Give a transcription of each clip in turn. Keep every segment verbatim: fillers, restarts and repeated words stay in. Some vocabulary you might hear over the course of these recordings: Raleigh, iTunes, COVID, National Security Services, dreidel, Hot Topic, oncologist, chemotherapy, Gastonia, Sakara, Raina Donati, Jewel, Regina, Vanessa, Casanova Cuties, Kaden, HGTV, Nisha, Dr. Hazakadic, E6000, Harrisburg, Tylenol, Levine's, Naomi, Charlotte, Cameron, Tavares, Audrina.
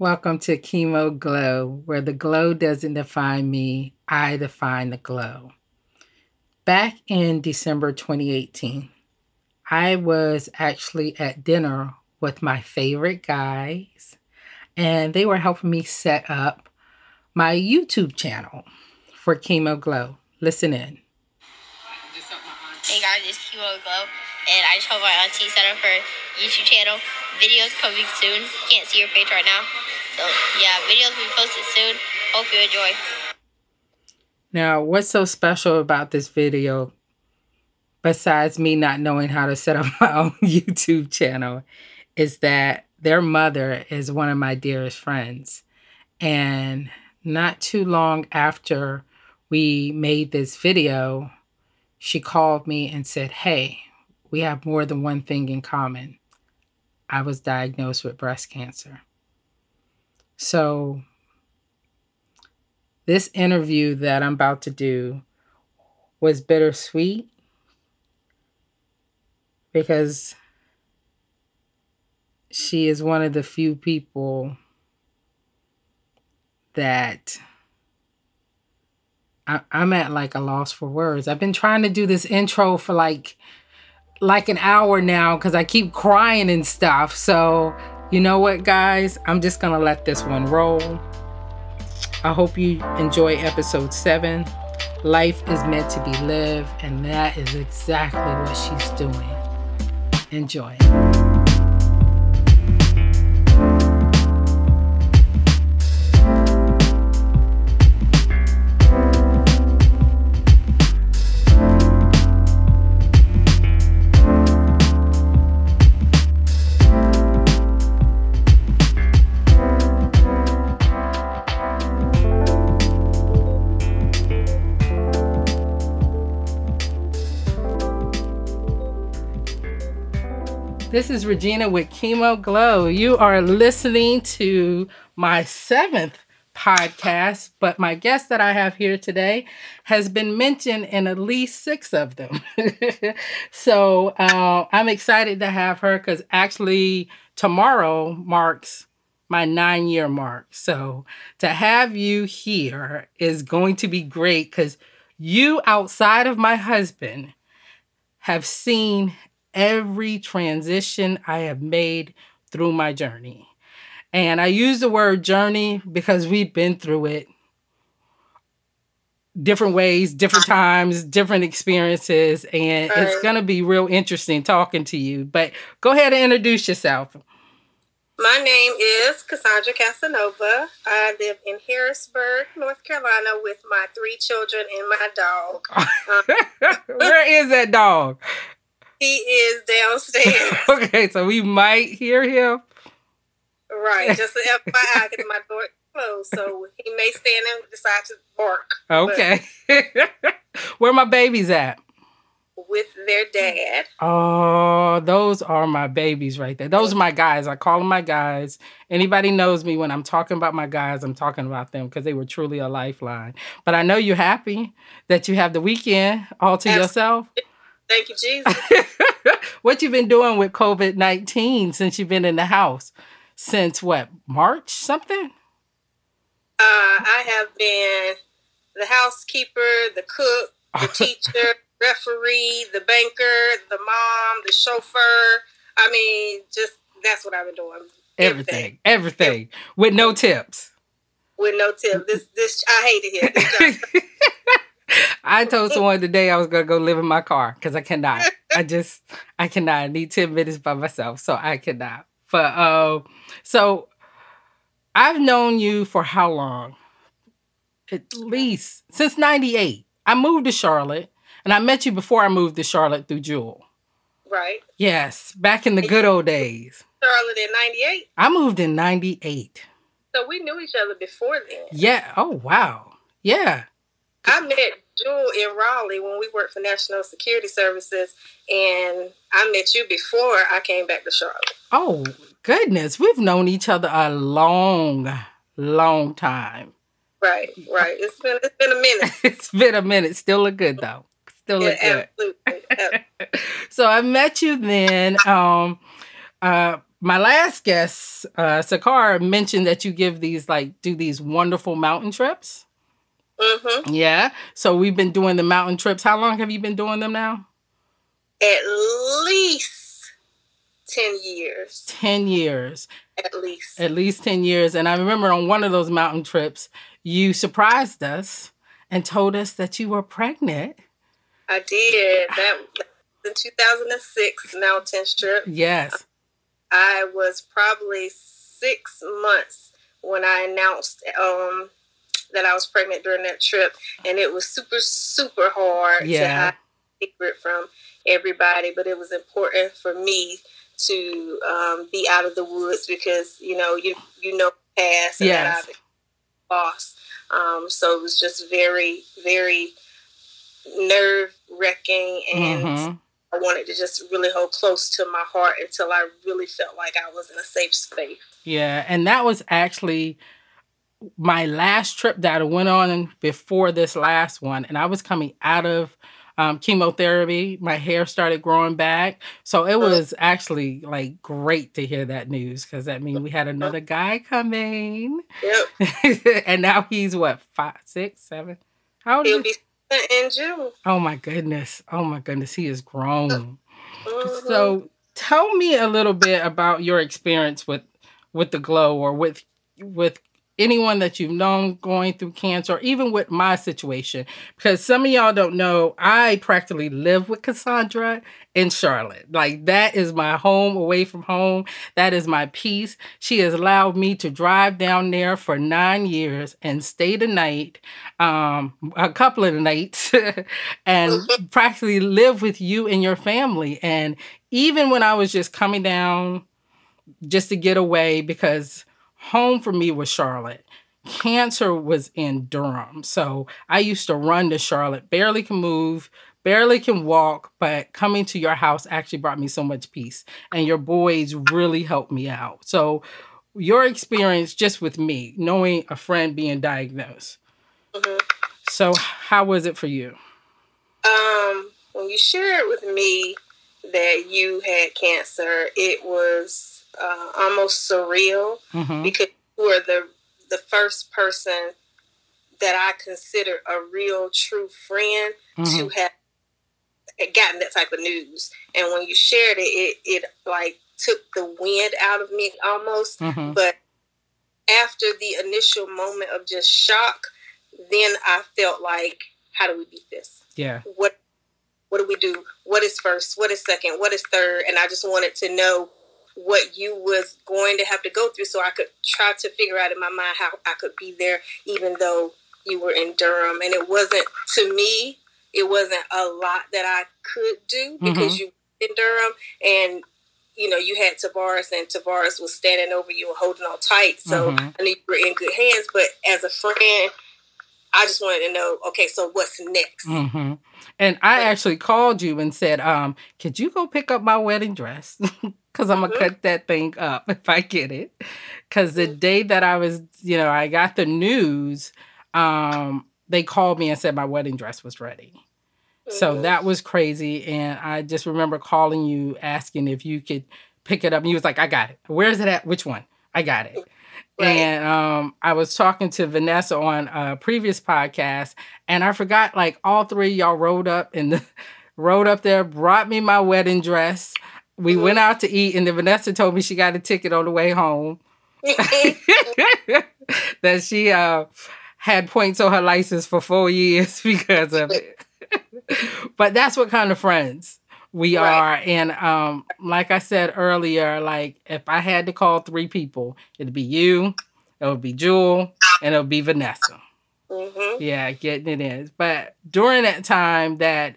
Welcome to Chemo Glow, where the glow doesn't define me, I define the glow. Back in December twenty eighteen, I was actually at dinner with my favorite guys, and they were helping me set up my YouTube channel for Chemo Glow. Listen in. Hey guys, it's Chemo Glow, and I just helped my auntie set up her YouTube channel. Videos coming soon. Can't see your face right now. So yeah, videos will be posted soon. Hope you enjoy. Now, what's so special about this video besides me not knowing how to set up my own YouTube channel is that their mother is one of my dearest friends. And not too long after we made this video, she called me and said, "Hey, we have more than one thing in common. I was diagnosed with breast cancer." So this interview that I'm about to do was bittersweet because she is one of the few people that I, I'm at like a loss for words. I've been trying to do this intro for like like an hour now because I keep crying and stuff. So you know what, guys? I'm just gonna let this one roll. I hope you enjoy episode seven. Life is meant to be lived, and that is exactly what she's doing. Enjoy. This is Regina with Chemo Glow. You are listening to my seventh podcast, but my guest that I have here today has been mentioned in at least six of them. So uh, I'm excited to have her because actually tomorrow marks my nine year mark. So to have you here is going to be great because you, outside of my husband, have seen every transition I have made through my journey. And I use the word journey because we've been through it different ways, different times, different experiences. And it's going to be real interesting talking to you. But go ahead and introduce yourself. My name is Cassandra Casanova. I live in Harrisburg, North Carolina with my three children and my dog. Where is that dog? He is downstairs. Okay, so we might hear him. Right, just an F Y I, because my door is closed, so he may stand and decide to bark. Okay. Where my babies at? With their dad. Oh, those are my babies right there. Those are my guys. I call them my guys. Anybody knows me when I'm talking about my guys, I'm talking about them because they were truly a lifeline. But I know you're happy that you have the weekend all to Absolutely. yourself. Thank you, Jesus. What you been doing with COVID nineteen since you've been in the house? Since what, March something? Uh, I have been the housekeeper, the cook, the teacher, referee, the banker, the mom, the chauffeur. I mean, just that's what I've been doing. Everything. Everything. Everything. Everything. With no tips. With no tips. This, this, I hate it here. I told someone today I was going to go live in my car because I cannot. I just, I cannot. I need ten minutes by myself, so I cannot. But, uh, so I've known you for how long? At least since ninety-eight. I moved to Charlotte, and I met you before I moved to Charlotte through Jewel. Right. Yes, back in the good old days. Charlotte in ninety-eight? I moved in ninety-eight. So we knew each other before then. Yeah. Oh, wow. Yeah. I met Jewel in Raleigh when we worked for National Security Services, and I met you before I came back to Charlotte. Oh, goodness. We've known each other a long, long time. Right, right. It's been it's been a minute. It's been a minute. Still look good, though. Still look yeah, good. Absolutely. absolutely. So I met you then. Um, uh, my last guest, uh, Sakara, mentioned that you give these, like, do these wonderful mountain trips. Mm-hmm. Yeah. So we've been doing the mountain trips. How long have you been doing them now? At least ten years. ten years. At least. At least ten years. And I remember on one of those mountain trips, you surprised us and told us that you were pregnant. I did. That was in two thousand six, mountain trip. Yes. I was probably six months when I announced um, that I was pregnant during that trip. And it was super, super hard yeah. to hide the secret from everybody. But it was important for me to um, be out of the woods because, you know, you, you know the past and yes. that I've lost. Um, so it was just very, very nerve-wracking and... Mm-hmm. I wanted to just really hold close to my heart until I really felt like I was in a safe space. Yeah, and that was actually my last trip that I went on before this last one. And I was coming out of um, chemotherapy. My hair started growing back. So it was actually, like, great to hear that news because that means we had another guy coming. Yep. And now he's, what, five, six, seven? How old is he? In June. Oh my goodness. Oh my goodness. He is grown. Mm-hmm. So tell me a little bit about your experience with, with the Glow or with, with anyone that you've known going through cancer, or even with my situation, because some of y'all don't know, I practically live with Cassandra in Charlotte. Like that is my home away from home. That is my peace. She has allowed me to drive down there for nine years and stay the night, um, a couple of nights and practically live with you and your family. And even when I was just coming down just to get away, because home for me was Charlotte. Cancer was in Durham. So I used to run to Charlotte, barely can move, barely can walk, but coming to your house actually brought me so much peace. And your boys really helped me out. So your experience just with me, knowing a friend being diagnosed. Mm-hmm. So how was it for you? Um, when you shared with me that you had cancer, it was Uh, almost surreal mm-hmm. because you were the the first person that I consider a real true friend mm-hmm. to have gotten that type of news. And when you shared it, it, it like took the wind out of me almost. Mm-hmm. But after the initial moment of just shock, then I felt like, how do we beat this? Yeah. What what do we do? What is first? What is second? What is third? And I just wanted to know what you was going to have to go through so I could try to figure out in my mind how I could be there even though you were in Durham. And it wasn't, to me, it wasn't a lot that I could do because mm-hmm. you were in Durham and, you know, you had Tavares and Tavares was standing over you and holding on tight. So mm-hmm. I knew you were in good hands, but as a friend, I just wanted to know, okay, so what's next? Mm-hmm. And I actually called you and said, um, could you go pick up my wedding dress? Because I'm going to mm-hmm. cut that thing up if I get it. Because the day that I was, you know, I got the news, um, they called me and said my wedding dress was ready. Mm-hmm. So that was crazy. And I just remember calling you, asking if you could pick it up. And you was like, I got it. Where is it at? Which one? I got it. Right. And um, I was talking to Vanessa on a previous podcast, and I forgot, like, all three of y'all rode up and the, rode up there, brought me my wedding dress. We mm-hmm. went out to eat, and then Vanessa told me she got a ticket on the way home that she uh, had points on her license for four years because of it. But that's what kind of friends we right. are. And um, like I said earlier, like if I had to call three people, it'd be you, it would be Jewel, and it would be Vanessa. Mm-hmm. Yeah, getting it in. But during that time that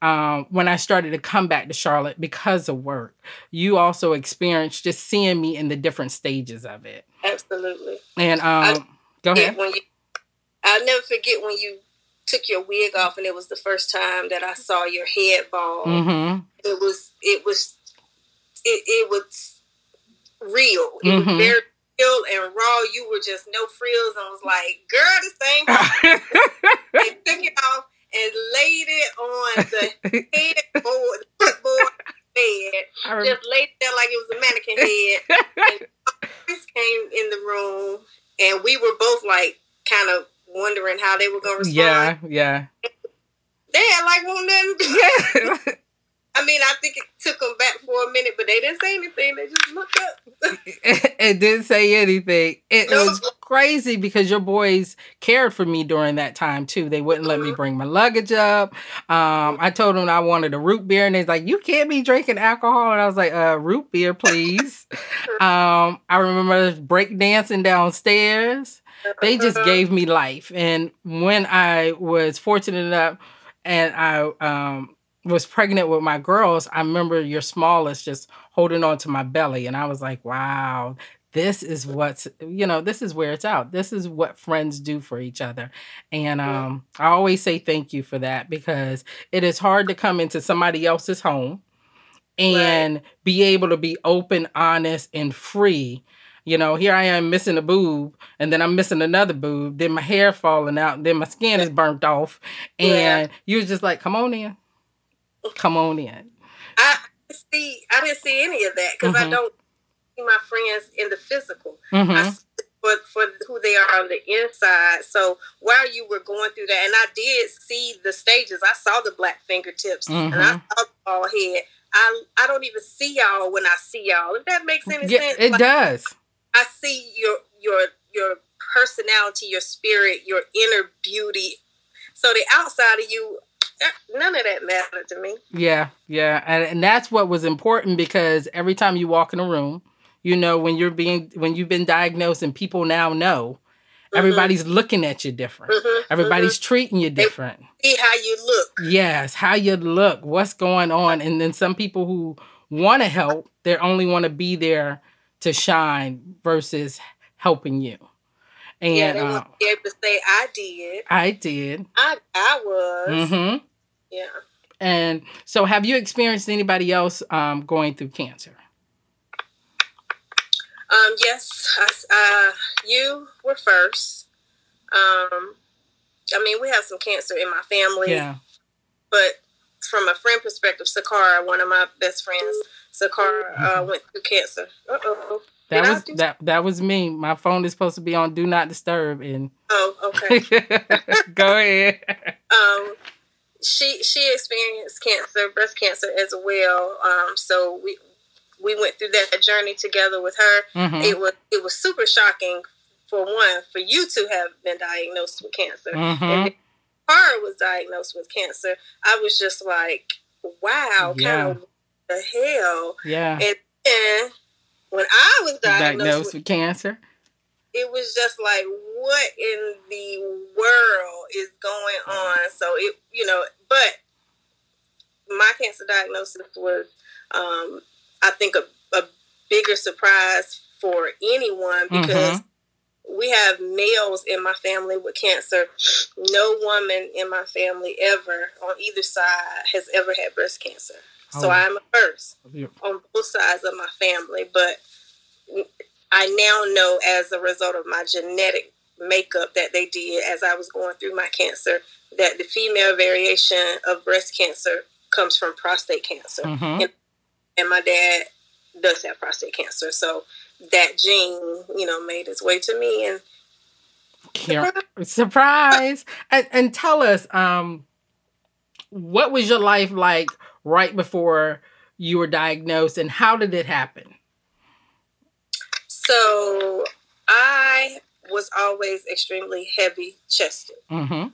um, when I started to come back to Charlotte because of work, you also experienced just seeing me in the different stages of it. Absolutely. And um, go ahead. When you, I'll never forget when you took your wig off, and it was the first time that I saw your head bald. Mm-hmm. It was, it was, it, it was real. It mm-hmm. was very real and raw. You were just no frills, and was like, "Girl, this thing." They took it off and laid it on the headboard, footboard, bed, rem- just laid there like it was a mannequin head. And Chris came in the room, and we were both like kind of wondering how they were gonna respond. Yeah, yeah. They had like won't nothing. I mean, I think it took them back for a minute, but they didn't say anything. They just looked up. it, it didn't say anything. It, no. it was crazy because your boys cared for me during that time, too. They wouldn't mm-hmm. let me bring my luggage up. Um, I told them I wanted a root beer, and they was like, you can't be drinking alcohol. And I was like, uh, root beer, please. um, I remember breakdancing downstairs. They just gave me life. And when I was fortunate enough and I... Um, was pregnant with my girls, I remember your smallest just holding on to my belly. And I was like, wow, this is what's, you know, this is where it's out. This is what friends do for each other. And um, I always say thank you for that, because it is hard to come into somebody else's home and right. be able to be open, honest, and free. You know, here I am missing a boob, and then I'm missing another boob. Then my hair falling out, and then my skin is burnt off. And yeah. you're just like, come on in. Come on in. I see. I didn't see any of that because mm-hmm. I don't see my friends in the physical, mm-hmm. I see for for who they are on the inside. So while you were going through that, and I did see the stages. I saw the black fingertips mm-hmm. and I saw the bald head. I I don't even see y'all when I see y'all. If that makes any yeah, sense, it like, does. I see your your your personality, your spirit, your inner beauty. So the outside of you. None of that mattered to me. Yeah, yeah. And, and that's what was important, because every time you walk in a room, you know, when you're being, when you've been diagnosed and people now know, mm-hmm. everybody's looking at you different. Mm-hmm. Everybody's mm-hmm. treating you different. They see how you look. Yes, how you look, what's going on. And then some people who want to help, they only want to be there to shine versus helping you. And yeah, they uh, want to be able to say, I did. I did. I, I was. Mm-hmm. Yeah. And so have you experienced anybody else um, going through cancer? Um, yes. I, uh, you were first. Um, I mean, we have some cancer in my family. Yeah. But from a friend perspective, Sakara, one of my best friends, Sakara mm-hmm. uh, went through cancer. Uh-oh. That Did was do- that that was me. My phone is supposed to be on Do Not Disturb. And oh, okay. Go ahead. Um, she she experienced cancer, breast cancer as well. Um, so we we went through that journey together with her. Mm-hmm. It was it was super shocking for one for you to have been diagnosed with cancer. Mm-hmm. And if her was diagnosed with cancer, I was just like, wow, yeah. kind of the hell. Yeah. And then when I was diagnosed, diagnosed with, with cancer, it was just like, what in the world is going on? So it, you know, but my cancer diagnosis was, um, I think, a, a bigger surprise for anyone, because mm-hmm. we have males in my family with cancer. No woman in my family ever on either side has ever had breast cancer. So I'm a first on both sides of my family, but I now know as a result of my genetic makeup that they did as I was going through my cancer, that the female variation of breast cancer comes from prostate cancer. Mm-hmm. And, and my dad does have prostate cancer. So that gene, you know, made its way to me. And surprise! surprise. and, and tell us, um, what was your life like right before you were diagnosed, and how did it happen? So I was always extremely heavy chested. Mm-hmm.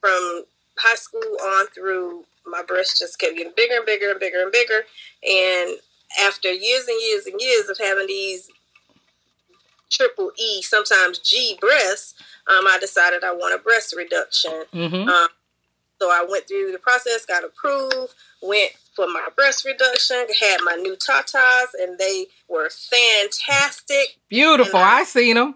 From high school on through, my breasts just kept getting bigger and bigger and bigger and bigger. And after years and years and years of having these triple E, sometimes G breasts, um, I decided I want a breast reduction. Mm-hmm. Um, So I went through the process, got approved, went for my breast reduction, had my new tatas, and they were fantastic. Beautiful. I, I seen them.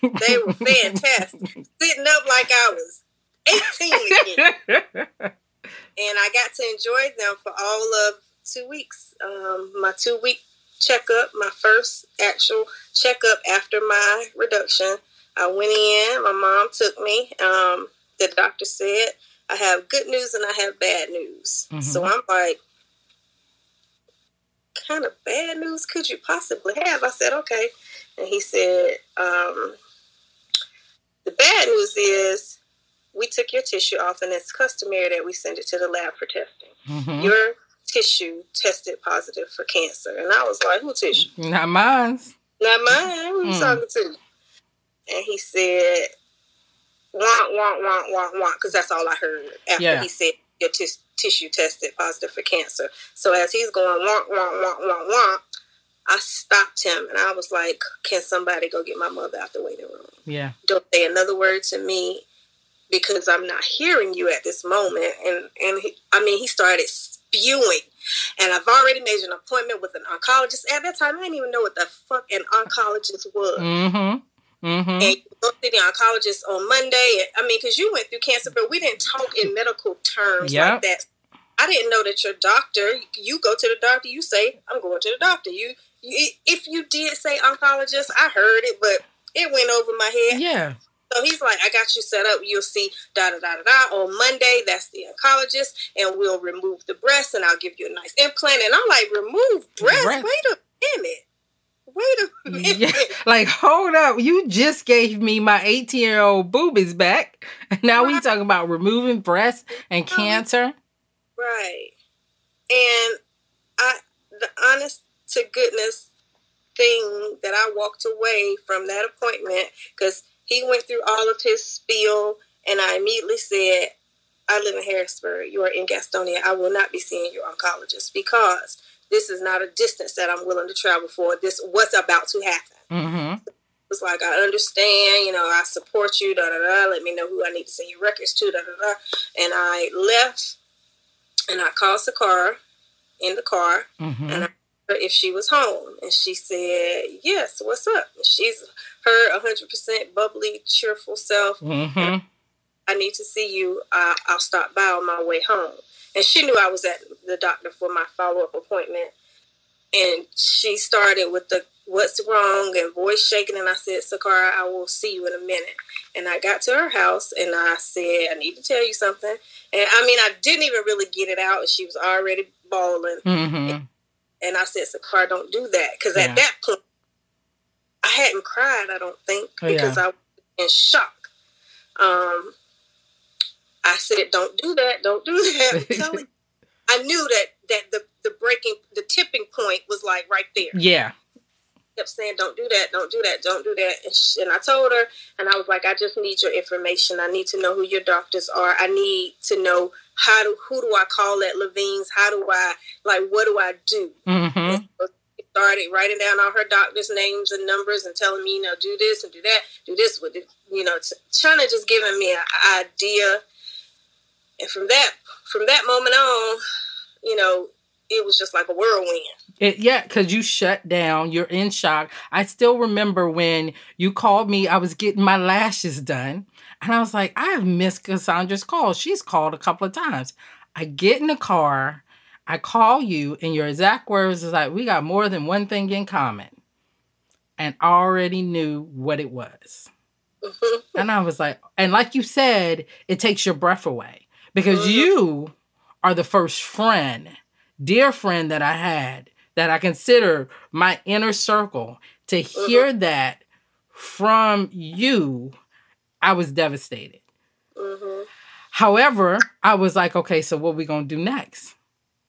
They were fantastic. Sitting up like I was eighteen again. And I got to enjoy them for all of two weeks. Um, my two-week checkup, my first actual checkup after my reduction. I went in. My mom took me. Um, the doctor said, I have good news and I have bad news. Mm-hmm. So I'm like, kind of bad news could you possibly have? I said, okay. And he said, um, the bad news is we took your tissue off, and it's customary that we send it to the lab for testing. Mm-hmm. Your tissue tested positive for cancer. And I was like, who tissue? Not mine. Not mine. Who you mm. talking to? And he said, womp, womp, womp, womp, womp, because that's all I heard after yeah. he said your t- tissue tested positive for cancer. So as he's going, womp, womp, womp, womp, womp, I stopped him, and I was like, can somebody go get my mother out the waiting room? Yeah. Don't say another word to me, because I'm not hearing you at this moment. And, and he, I mean, he started spewing. And I've already made an appointment with an oncologist. At that time, I didn't even know what the fuck an oncologist was. Mm-hmm. Mm-hmm. And you go to the oncologist on Monday. I mean, because you went through cancer, but we didn't talk in medical terms yep. like that. I didn't know that your doctor, you go to the doctor, you say, I'm going to the doctor. You, you if you did say oncologist, I heard it, but it went over my head. Yeah. So he's like, I got you set up. You'll see da-da-da-da-da on Monday. That's the oncologist. And we'll remove the breast, and I'll give you a nice implant. And I'm like, remove breast? breast. Wait a minute. Wait a minute. Yeah. Like, hold up. You just gave me my eighteen-year-old boobies back. Now right. we talking about removing breast and right. cancer. Right. And I, the honest to goodness thing that I walked away from that appointment, because he went through all of his spiel, and I immediately said, I live in Harrisburg. You are in Gastonia. I will not be seeing your oncologist, because this is not a distance that I'm willing to travel for. This what's about to happen. Mm-hmm. It was like, I understand, you know, I support you, da-da-da. Let me know who I need to send your records to, da-da-da. And I left, and I called Sakara in the car, mm-hmm. and I if she was home, and she said, yes, what's up? And she's her one hundred percent bubbly, cheerful self. Mm-hmm. I need to see you. Uh, I'll stop by on my way home. And she knew I was at the doctor for my follow-up appointment. And she started with the what's wrong and voice shaking. And I said, Sakara, I will see you in a minute. And I got to her house, and I said, I need to tell you something. And I mean, I didn't even really get it out. And she was already bawling. Mm-hmm. And And I said, Sakara, don't do that. Because yeah. at that point, I hadn't cried, I don't think, because yeah. I was in shock. Um, I said, don't do that. Don't do that. I'm telling you. I knew that, that the, the breaking, the tipping point was like right there. Yeah. I kept saying, don't do that. Don't do that. Don't do that. And, she, and I told her, and I was like, I just need your information. I need to know who your doctors are. I need to know How do who do I call at Levine's? How do I like what do I do? Mm-hmm. So she started writing down all her doctors' names and numbers and telling me, you know, do this and do that, do this with it, you know, t- trying to just giving me an idea. And from that from that moment on, you know, it was just like a whirlwind. It, yeah, because you shut down. You're in shock. I still remember when you called me. I was getting my lashes done. And I was like, I have missed Cassandra's call. She's called a couple of times. I get in the car. I call you. And your exact words is like, we got more than one thing in common. And I already knew what it was. And I was like, and like you said, it takes your breath away. Because you are the first friend Dear friend that I had, that I consider my inner circle, to hear mm-hmm. that from you, I was devastated. Mm-hmm. However, I was like, okay, so what are we going to do next?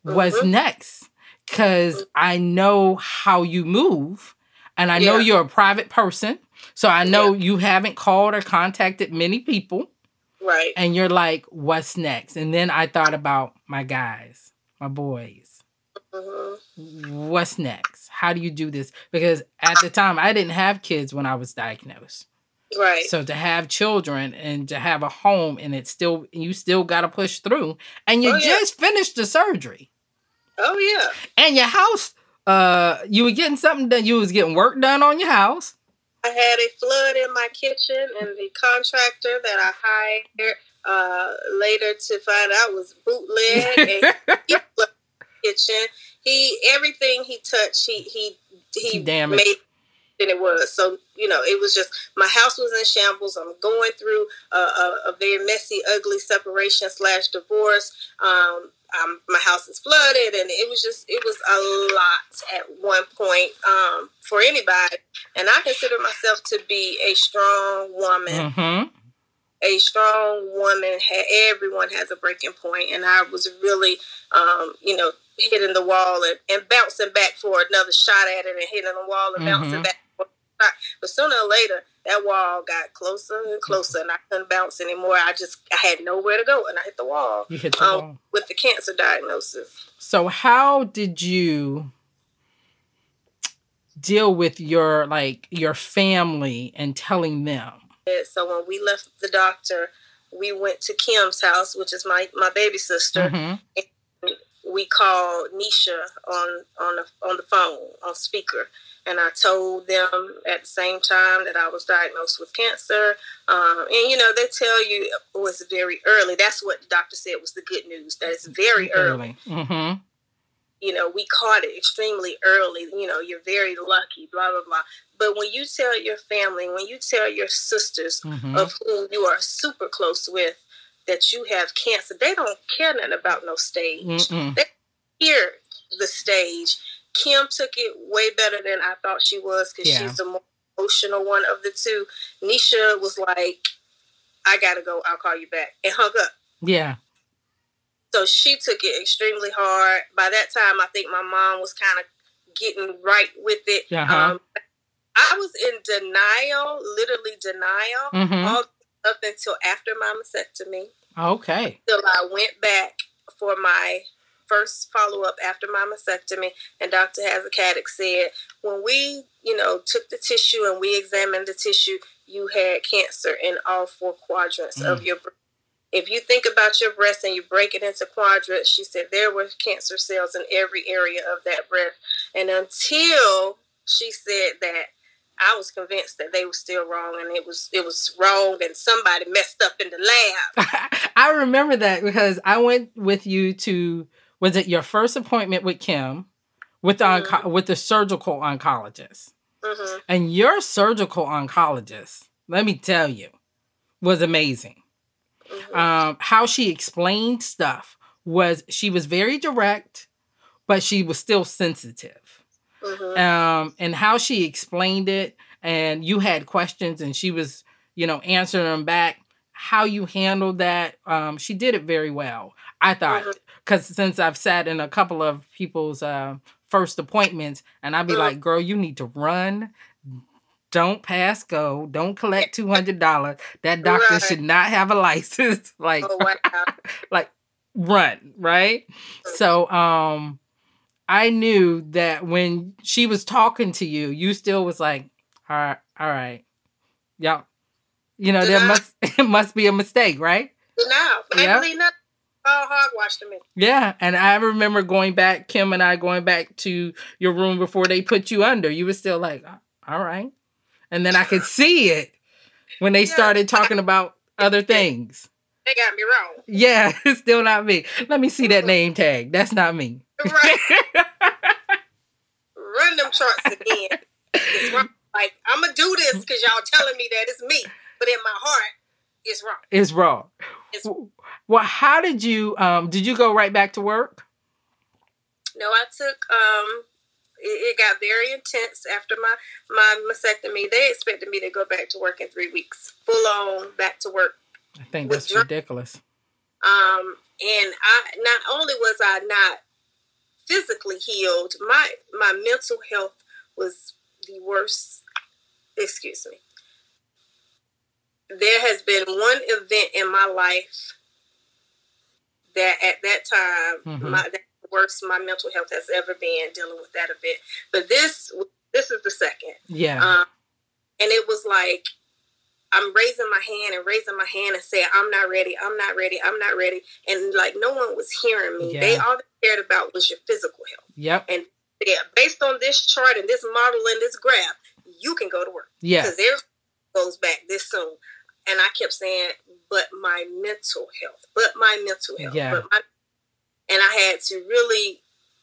Mm-hmm. What's next? Because mm-hmm. I know how you move, and I yeah. know you're a private person, so I know yeah. you haven't called or contacted many people. Right. And you're like, what's next? And then I thought about my guys. My boys, mm-hmm. what's next? How do you do this? Because at the time, I didn't have kids when I was diagnosed. Right. So to have children and to have a home, and it's still, you still got to push through. And you oh, just yeah. finished the surgery. Oh, yeah. And your house, uh, you were getting something done. You was getting work done on your house. I had a flood in my kitchen, and the contractor that I hired Uh, later to find out was bootleg, and he kitchen. He everything he touched, he he he, he damaged. made than it was. So, you know, it was just, my house was in shambles. I'm going through a, a, a very messy, ugly separation slash divorce. Um, Um, my house is flooded, and it was just, it was a lot at one point um, for anybody. And I consider myself to be a strong woman. Mm-hmm. A strong woman, ha- everyone has a breaking point, and I was really, um, you know, hitting the wall and, and bouncing back for another shot at it and hitting the wall and mm-hmm. bouncing back for another shot. But sooner or later, that wall got closer and closer, and I couldn't bounce anymore. I just, I had nowhere to go, and I hit the wall. You hit the um, wall. With the cancer diagnosis. So how did you deal with your, like, your family and telling them? So when we left the doctor, we went to Kim's house, which is my, my baby sister, mm-hmm. and we called Nisha on, on, the, on the phone, on speaker. And I told them at the same time that I was diagnosed with cancer. Um, and, you know, they tell you it was very early. That's what the doctor said was the good news, that it's very early. early. Mm-hmm. You know, we caught it extremely early. You know, you're very lucky, blah, blah, blah. But when you tell your family, when you tell your sisters mm-hmm. of whom you are super close with that you have cancer, they don't care nothing about no stage. Mm-mm. They hear the stage. Kim took it way better than I thought she was, because yeah. she's the more emotional one of the two. Nisha was like, I gotta go, I'll call you back, and hung up. Yeah. So she took it extremely hard. By that time, I think my mom was kind of getting right with it. Uh-huh. Um, I was in denial, literally denial, mm-hmm. all up until after my mastectomy. Okay. Until I went back for my first follow-up after my mastectomy, and Doctor Hazakadic said, when we, you know, took the tissue and we examined the tissue, you had cancer in all four quadrants mm. of your breast. If you think about your breast and you break it into quadrants, she said there were cancer cells in every area of that breast. And until she said that, I was convinced that they were still wrong, and it was it was wrong, and somebody messed up in the lab. I remember that, because I went with you to... Was it your first appointment with Kim, with the, onco- mm-hmm. with the surgical oncologist? Mm-hmm. And your surgical oncologist, let me tell you, was amazing. Mm-hmm. Um, how she explained stuff was, she was very direct, but she was still sensitive. Mm-hmm. Um, and how she explained it, and you had questions, and she was, you know, answering them back. How you handled that, um, she did it very well, I thought. Mm-hmm. Because since I've sat in a couple of people's uh, first appointments, and I'd be like, girl, you need to run. Don't pass go. Don't collect two hundred dollars. That doctor right. should not have a license. Like, oh, wow. like run, right? So um, I knew that when she was talking to you, you still was like, all right, all right. Y'all, you know, there must, it must be a mistake, right? No, I believe nothing. Oh, hogwash to me. Yeah, and I remember going back, Kim and I going back to your room before they put you under. You were still like, all right. And then I could see it when they yeah. started talking about other things. They got me wrong. Yeah, it's still not me. Let me see that name tag. That's not me. Right. Run them charts again. It's wrong. Like, I'm going to do this because y'all telling me that it's me. But in my heart, it's wrong. It's wrong. It's wrong. Well, how did you, um, did you go right back to work? No, I took, um, it, it got very intense after my, my mastectomy. They expected me to go back to work in three weeks, full on back to work. I think that's ridiculous. Um, and I, not only was I not physically healed, my, my mental health was the worst, excuse me. There has been one event in my life that at that time, mm-hmm. my, that worst my mental health has ever been, dealing with that event. But this, this is the second. Yeah. Um, and it was like, I'm raising my hand and raising my hand and saying, I'm not ready. I'm not ready. I'm not ready. And like, no one was hearing me. Yeah. They, all they cared about was your physical health. Yep. And yeah, based on this chart and this model and this graph, you can go to work. Yeah. Because everything goes back this soon. And I kept saying, but my mental health, but my mental health. Yeah. But my, and I had to really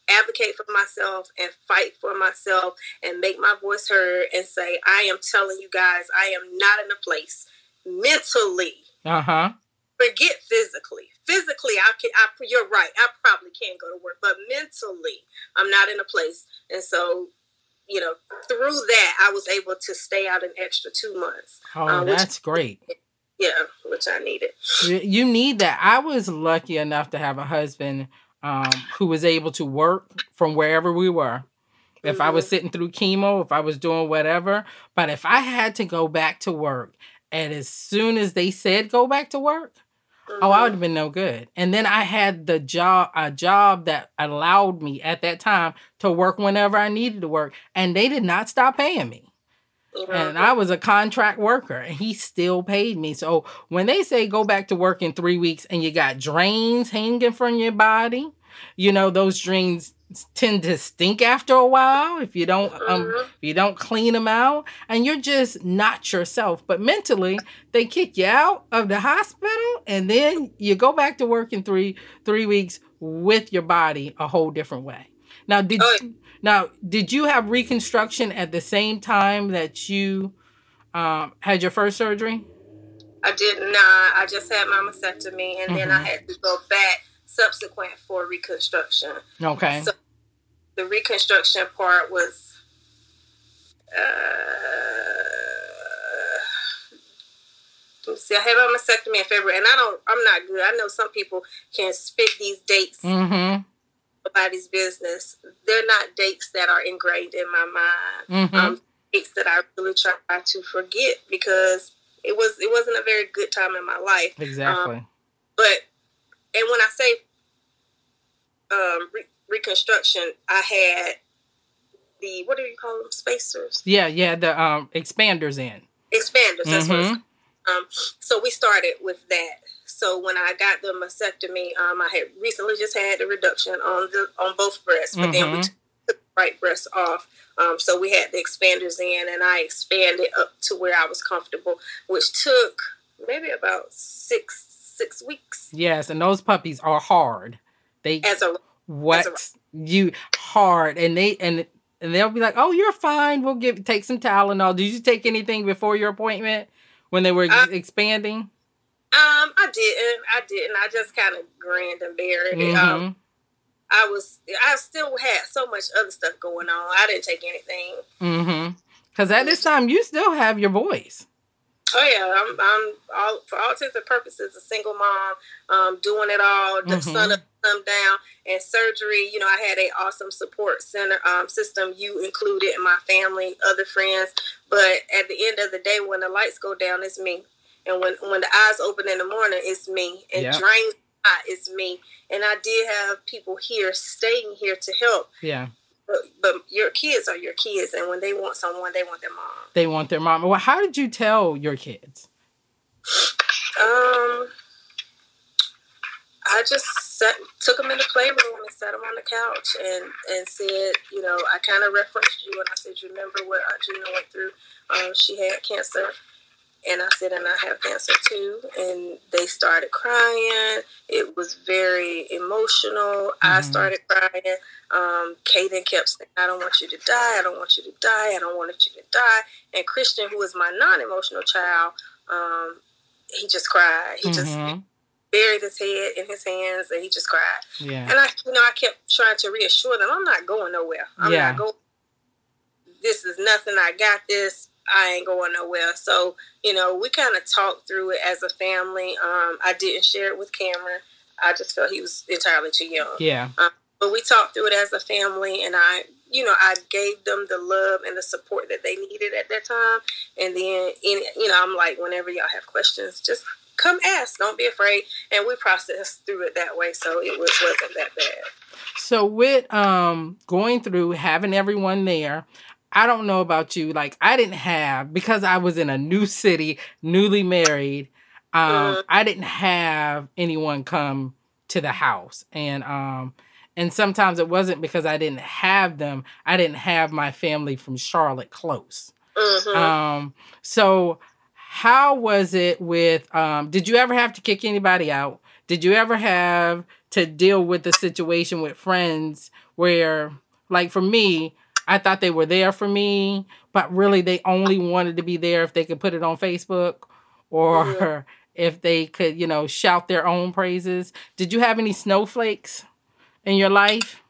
advocate for myself and fight for myself and make my voice heard and say, I am telling you guys, I am not in a place mentally. Uh-huh. Forget physically. Physically, I can. I, you're right. I probably can't go to work, but mentally, I'm not in a place. And so, you know, through that, I was able to stay out an extra two months. Oh, uh, that's which, great. Yeah, which I needed. You need that. I was lucky enough to have a husband um, who was able to work from wherever we were. If mm-hmm. I was sitting through chemo, if I was doing whatever, but if I had to go back to work, and as soon as they said go back to work, oh, I would have been no good. And then I had the job, a job that allowed me at that time to work whenever I needed to work. And they did not stop paying me. Mm-hmm. And I was a contract worker and he still paid me. So when they say go back to work in three weeks and you got drains hanging from your body, you know, those drains tend to stink after a while if you don't um, if you don't clean them out and you're just not yourself. But mentally, they kick you out of the hospital and then you go back to work in three three weeks with your body a whole different way. Now, did you, now did you have reconstruction at the same time that you um, had your first surgery? I did not. I just had my mastectomy and mm-hmm. then I had to go back subsequent for reconstruction. Okay. So the reconstruction part was uh let's see, I had my mastectomy in February and I don't I'm not good. I know some people can spit these dates mm-hmm. nobody's business. They're not dates that are ingrained in my mind. Mm-hmm. Um dates that I really try to forget because it was it wasn't a very good time in my life. Exactly. Um, but And when I say um, re- reconstruction, I had the, what do you call them, spacers? Yeah, yeah, the um, expanders in. Expanders, that's mm-hmm. what it's um, So we started with that. So when I got the mastectomy, um, I had recently just had the reduction on the on both breasts, but mm-hmm. then we took the right breast off. Um, so we had the expanders in, and I expanded up to where I was comfortable, which took maybe about six Six weeks. Yes, and those puppies are hard. They as a what as a, you hard, and they and and they'll be like, "Oh, you're fine. We'll give take some Tylenol." Did you take anything before your appointment when they were I, expanding? Um, I didn't. I didn't. I just kind of grinned and buried mm-hmm. it. Um, I was. I still had so much other stuff going on. I didn't take anything. Mm-hmm. Because at this time, you still have your voice. Oh yeah, I'm I'm all for all intents and purposes a single mom, um, doing it all, the mm-hmm. sun up, thumb down, and surgery. You know, I had an awesome support center um, system, you included, and my family, other friends. But at the end of the day, when the lights go down, it's me, and when when the eyes open in the morning, it's me, and yep. drains out, it's me. And I did have people here staying here to help. Yeah. But, but your kids are your kids, and when they want someone, they want their mom. They want their mom. Well, how did you tell your kids? Um, I just set, took them in the playroom and sat them on the couch and, and said, you know, I kind of referenced you, and I said, you remember what Audrina went through? Um, she had cancer, and I said, and I have cancer too, and they started crying. It was very emotional. Mm-hmm. I started crying. Um, Kaden kept saying, I don't want you to die. I don't want you to die. I don't want you to die. And Christian, who is my non-emotional child, um, he just cried. He mm-hmm. just buried his head in his hands and he just cried. Yeah. And I, you know, I kept trying to reassure them, I'm not going nowhere. I'm yeah. not going. This is nothing. I got this. I ain't going nowhere. So, you know, we kind of talked through it as a family. Um, I didn't share it with Cameron. I just felt he was entirely too young. Yeah. Um, But we talked through it as a family, and I, you know, I gave them the love and the support that they needed at that time. And then, in, you know, I'm like, whenever y'all have questions, just come ask. Don't be afraid. And we processed through it that way, so it was, wasn't that bad. So with um, going through, having everyone there, I don't know about you. Like, I didn't have, because I was in a new city, newly married, um, mm-hmm. I didn't have anyone come to the house. And, um... And sometimes it wasn't because I didn't have them. I didn't have my family from Charlotte close. Mm-hmm. Um, so how was it with, um, did you ever have to kick anybody out? Did you ever have to deal with the situation with friends where, like for me, I thought they were there for me, but really they only wanted to be there if they could put it on Facebook or yeah. if they could, you know, shout their own praises. Did you have any snowflakes in your life?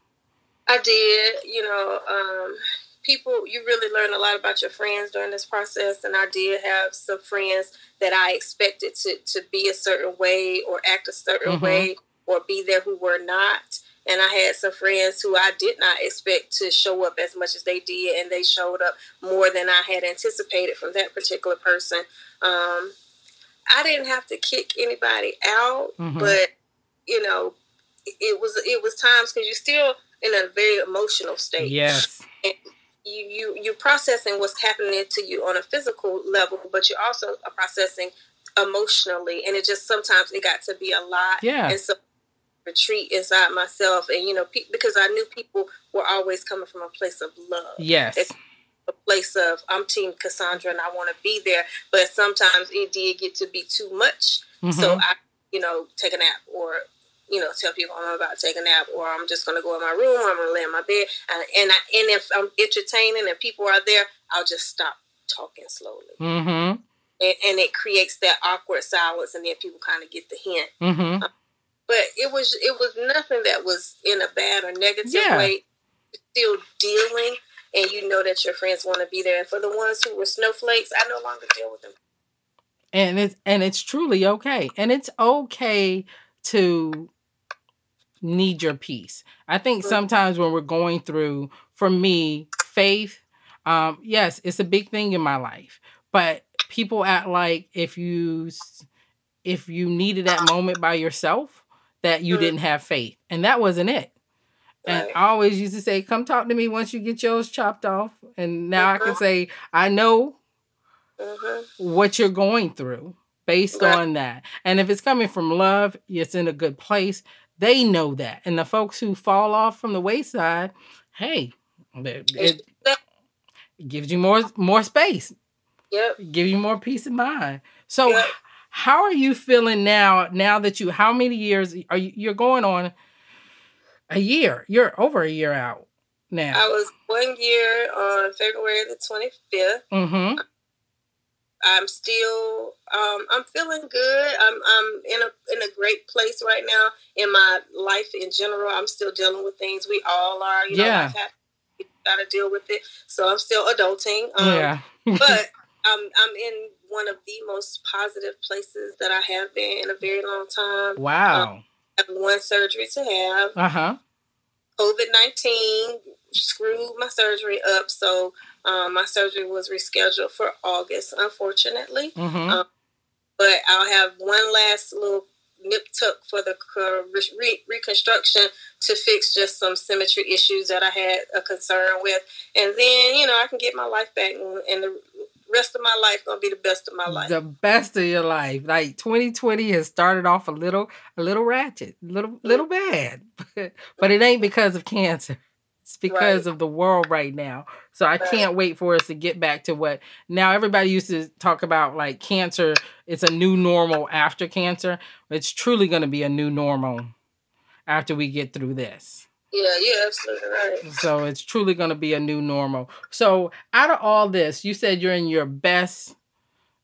I did. You know, um, people, you really learn a lot about your friends during this process. And I did have some friends that I expected to, to be a certain way or act a certain mm-hmm. way or be there who were not. And I had some friends who I did not expect to show up as much as they did. And they showed up more than I had anticipated from that particular person. Um, I didn't have to kick anybody out, mm-hmm. but, you know, it was it was times because you're still in a very emotional state. Yes. And you, you, you're processing what's happening to you on a physical level, but you're also processing emotionally. And it just sometimes it got to be a lot. Yeah. And so retreat inside myself. And, you know, pe- because I knew people were always coming from a place of love. Yes. It's a place of, I'm Team Cassandra and I want to be there. But sometimes it did get to be too much. Mm-hmm. So I, you know, take a nap or, you know, tell people I'm about to take a nap, or I'm just going to go in my room, or I'm going to lay in my bed. And and, I, and if I'm entertaining and people are there, I'll just stop talking slowly. Mm-hmm. And, and it creates that awkward silence, and then people kind of get the hint. Mm-hmm. Um, but it was it was nothing that was in a bad or negative yeah. way. Still dealing, and you know that your friends want to be there. And for the ones who were snowflakes, I no longer deal with them. And it's, and it's truly okay. And it's okay to need your peace. I think sometimes when we're going through, for me, faith, um, yes, it's a big thing in my life, but people act like if you, if you needed that moment by yourself, that you mm. didn't have faith. And that wasn't it. And right. I always used to say, come talk to me once you get yours chopped off. And now mm-hmm. I can say, I know mm-hmm. what you're going through based right. on that. And if it's coming from love, it's in a good place. They know that. And the folks who fall off from the wayside, hey, it, it gives you more more space. Yep. Give you more peace of mind. So yep. how are you feeling now, now that you, how many years are you, you're going on a year? You're over a year out now. I was one year on February the twenty-fifth. Mm-hmm. I'm still, um, I'm feeling good. I'm, I'm in a, in a great place right now in my life in general. I'm still dealing with things. We all are, you know, yeah. I've got to deal with it. So I'm still adulting. Um, yeah. but I'm, I'm in one of the most positive places that I have been in a very long time. Wow. Um, I have one surgery to have. Uh-huh. COVID nineteen screwed my surgery up. So, Um, my surgery was rescheduled for August, unfortunately. Mm-hmm. Um, but I'll have one last little nip-tuck for the uh, re- reconstruction to fix just some symmetry issues that I had a concern with. And then, you know, I can get my life back, and, and the rest of my life going to be the best of my life. The best of your life. Like, twenty twenty has started off a little a little ratchet, a little, little bad. But it ain't because of cancer. It's because right. of the world right now. So I right. can't wait for us to get back to what now everybody used to talk about, like cancer. It's a new normal after cancer. It's truly going to be a new normal after we get through this. Yeah, yeah, absolutely right. So it's truly going to be a new normal. So out of all this, you said you're in your best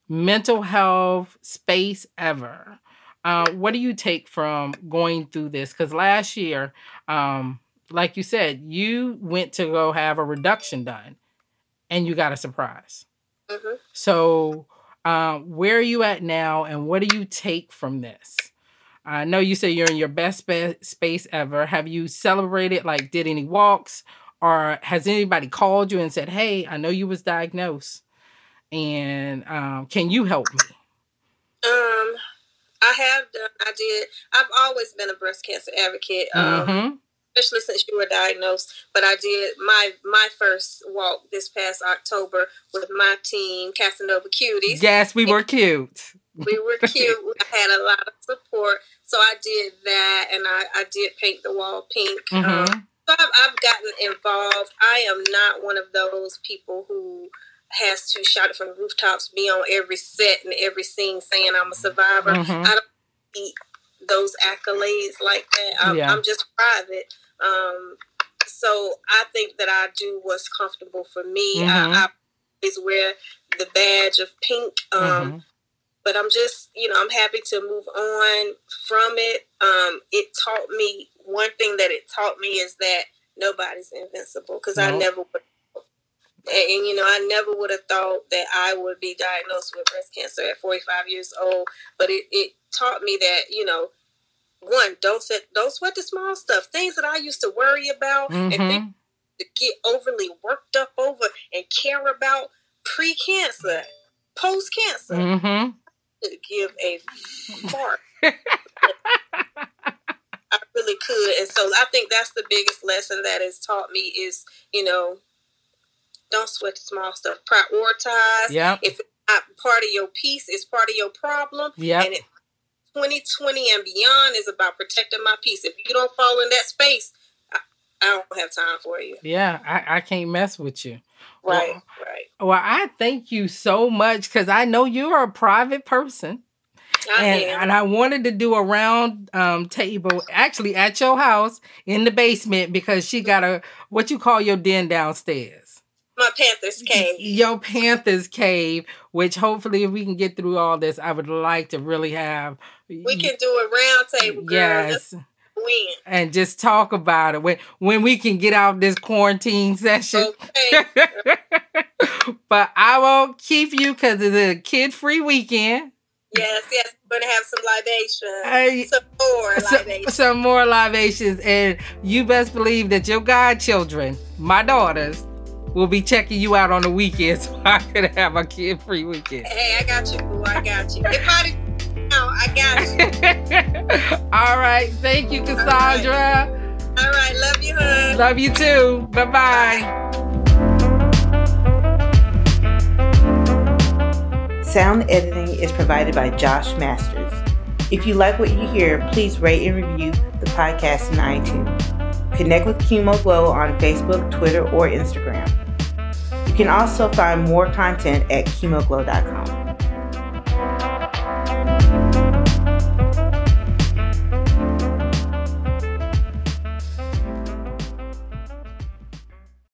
mental health space ever. Uh, what do you take from going through this? Because last year, um, like you said, you went to go have a reduction done and you got a surprise. Mm-hmm. So uh, where are you at now and what do you take from this? I know you say you're in your best spa- space ever. Have you celebrated, like did any walks, or has anybody called you and said, hey, I know you was diagnosed and um, can you help me? Um, I have done. I did. I've always been a breast cancer advocate. Um, mm-hmm. Especially since you were diagnosed, but I did my my first walk this past October with my team, Casanova Cuties. Yes, we were cute. We were cute. I had a lot of support, so I did that, and I, I did paint the wall pink. Mm-hmm. Um, so I've, I've gotten involved. I am not one of those people who has to shout it from the rooftops, be on every set and every scene saying I'm a survivor. Mm-hmm. I don't need those accolades like that. I'm, yeah. I'm just private. Um, So I think that I do what's comfortable for me. Mm-hmm. I, I always wear the badge of pink. Um, mm-hmm. But I'm just, you know, I'm happy to move on from it. Um, it taught me, one thing that it taught me is that nobody's invincible, because nope. I never would and, and, you know, I never would have thought that I would be diagnosed with breast cancer at forty-five years old. But it, it taught me that, you know, one, don't set, don't sweat the small stuff. Things that I used to worry about mm-hmm. and things to get overly worked up over and care about pre-cancer, post-cancer. Mm-hmm. To give a fart. I really could. And so I think that's the biggest lesson that has taught me is, you know, don't sweat the small stuff. Prioritize. Yep. If it's not part of your piece, it's part of your problem. Yep. And it, twenty twenty and beyond is about protecting my peace. If you don't fall in that space, I, I don't have time for you. Yeah, I, I can't mess with you. Right, well, right. Well, I thank you so much, because I know you're a private person. I and, am. And I wanted to do a round um, table, actually at your house in the basement, because she got a, what you call your den downstairs. My Panther's Cave. Your Panther's Cave, which hopefully if we can get through all this, I would like to really have. We can do a round table, girl. Yes. When? And just talk about it. When, when we can get out this quarantine session. Okay. But I won't keep you, because it's a kid-free weekend. Yes, yes. We're going to have some libations. Uh, some more libations. Some, some more libations. And you best believe that your godchildren, my daughters, we'll be checking you out on the weekend, so I could have a kid-free weekend. Hey, I got you, boo. I got you. If I didn't, no, I got you. All right. Thank you, Cassandra. All right. All right. Love you, hun. Love you, too. Bye-bye. Bye. Sound editing is provided by Josh Masters. If you like what you hear, please rate and review the podcast in iTunes. Connect with Chemo Glow on Facebook, Twitter, or Instagram. You can also find more content at chemo glow dot com.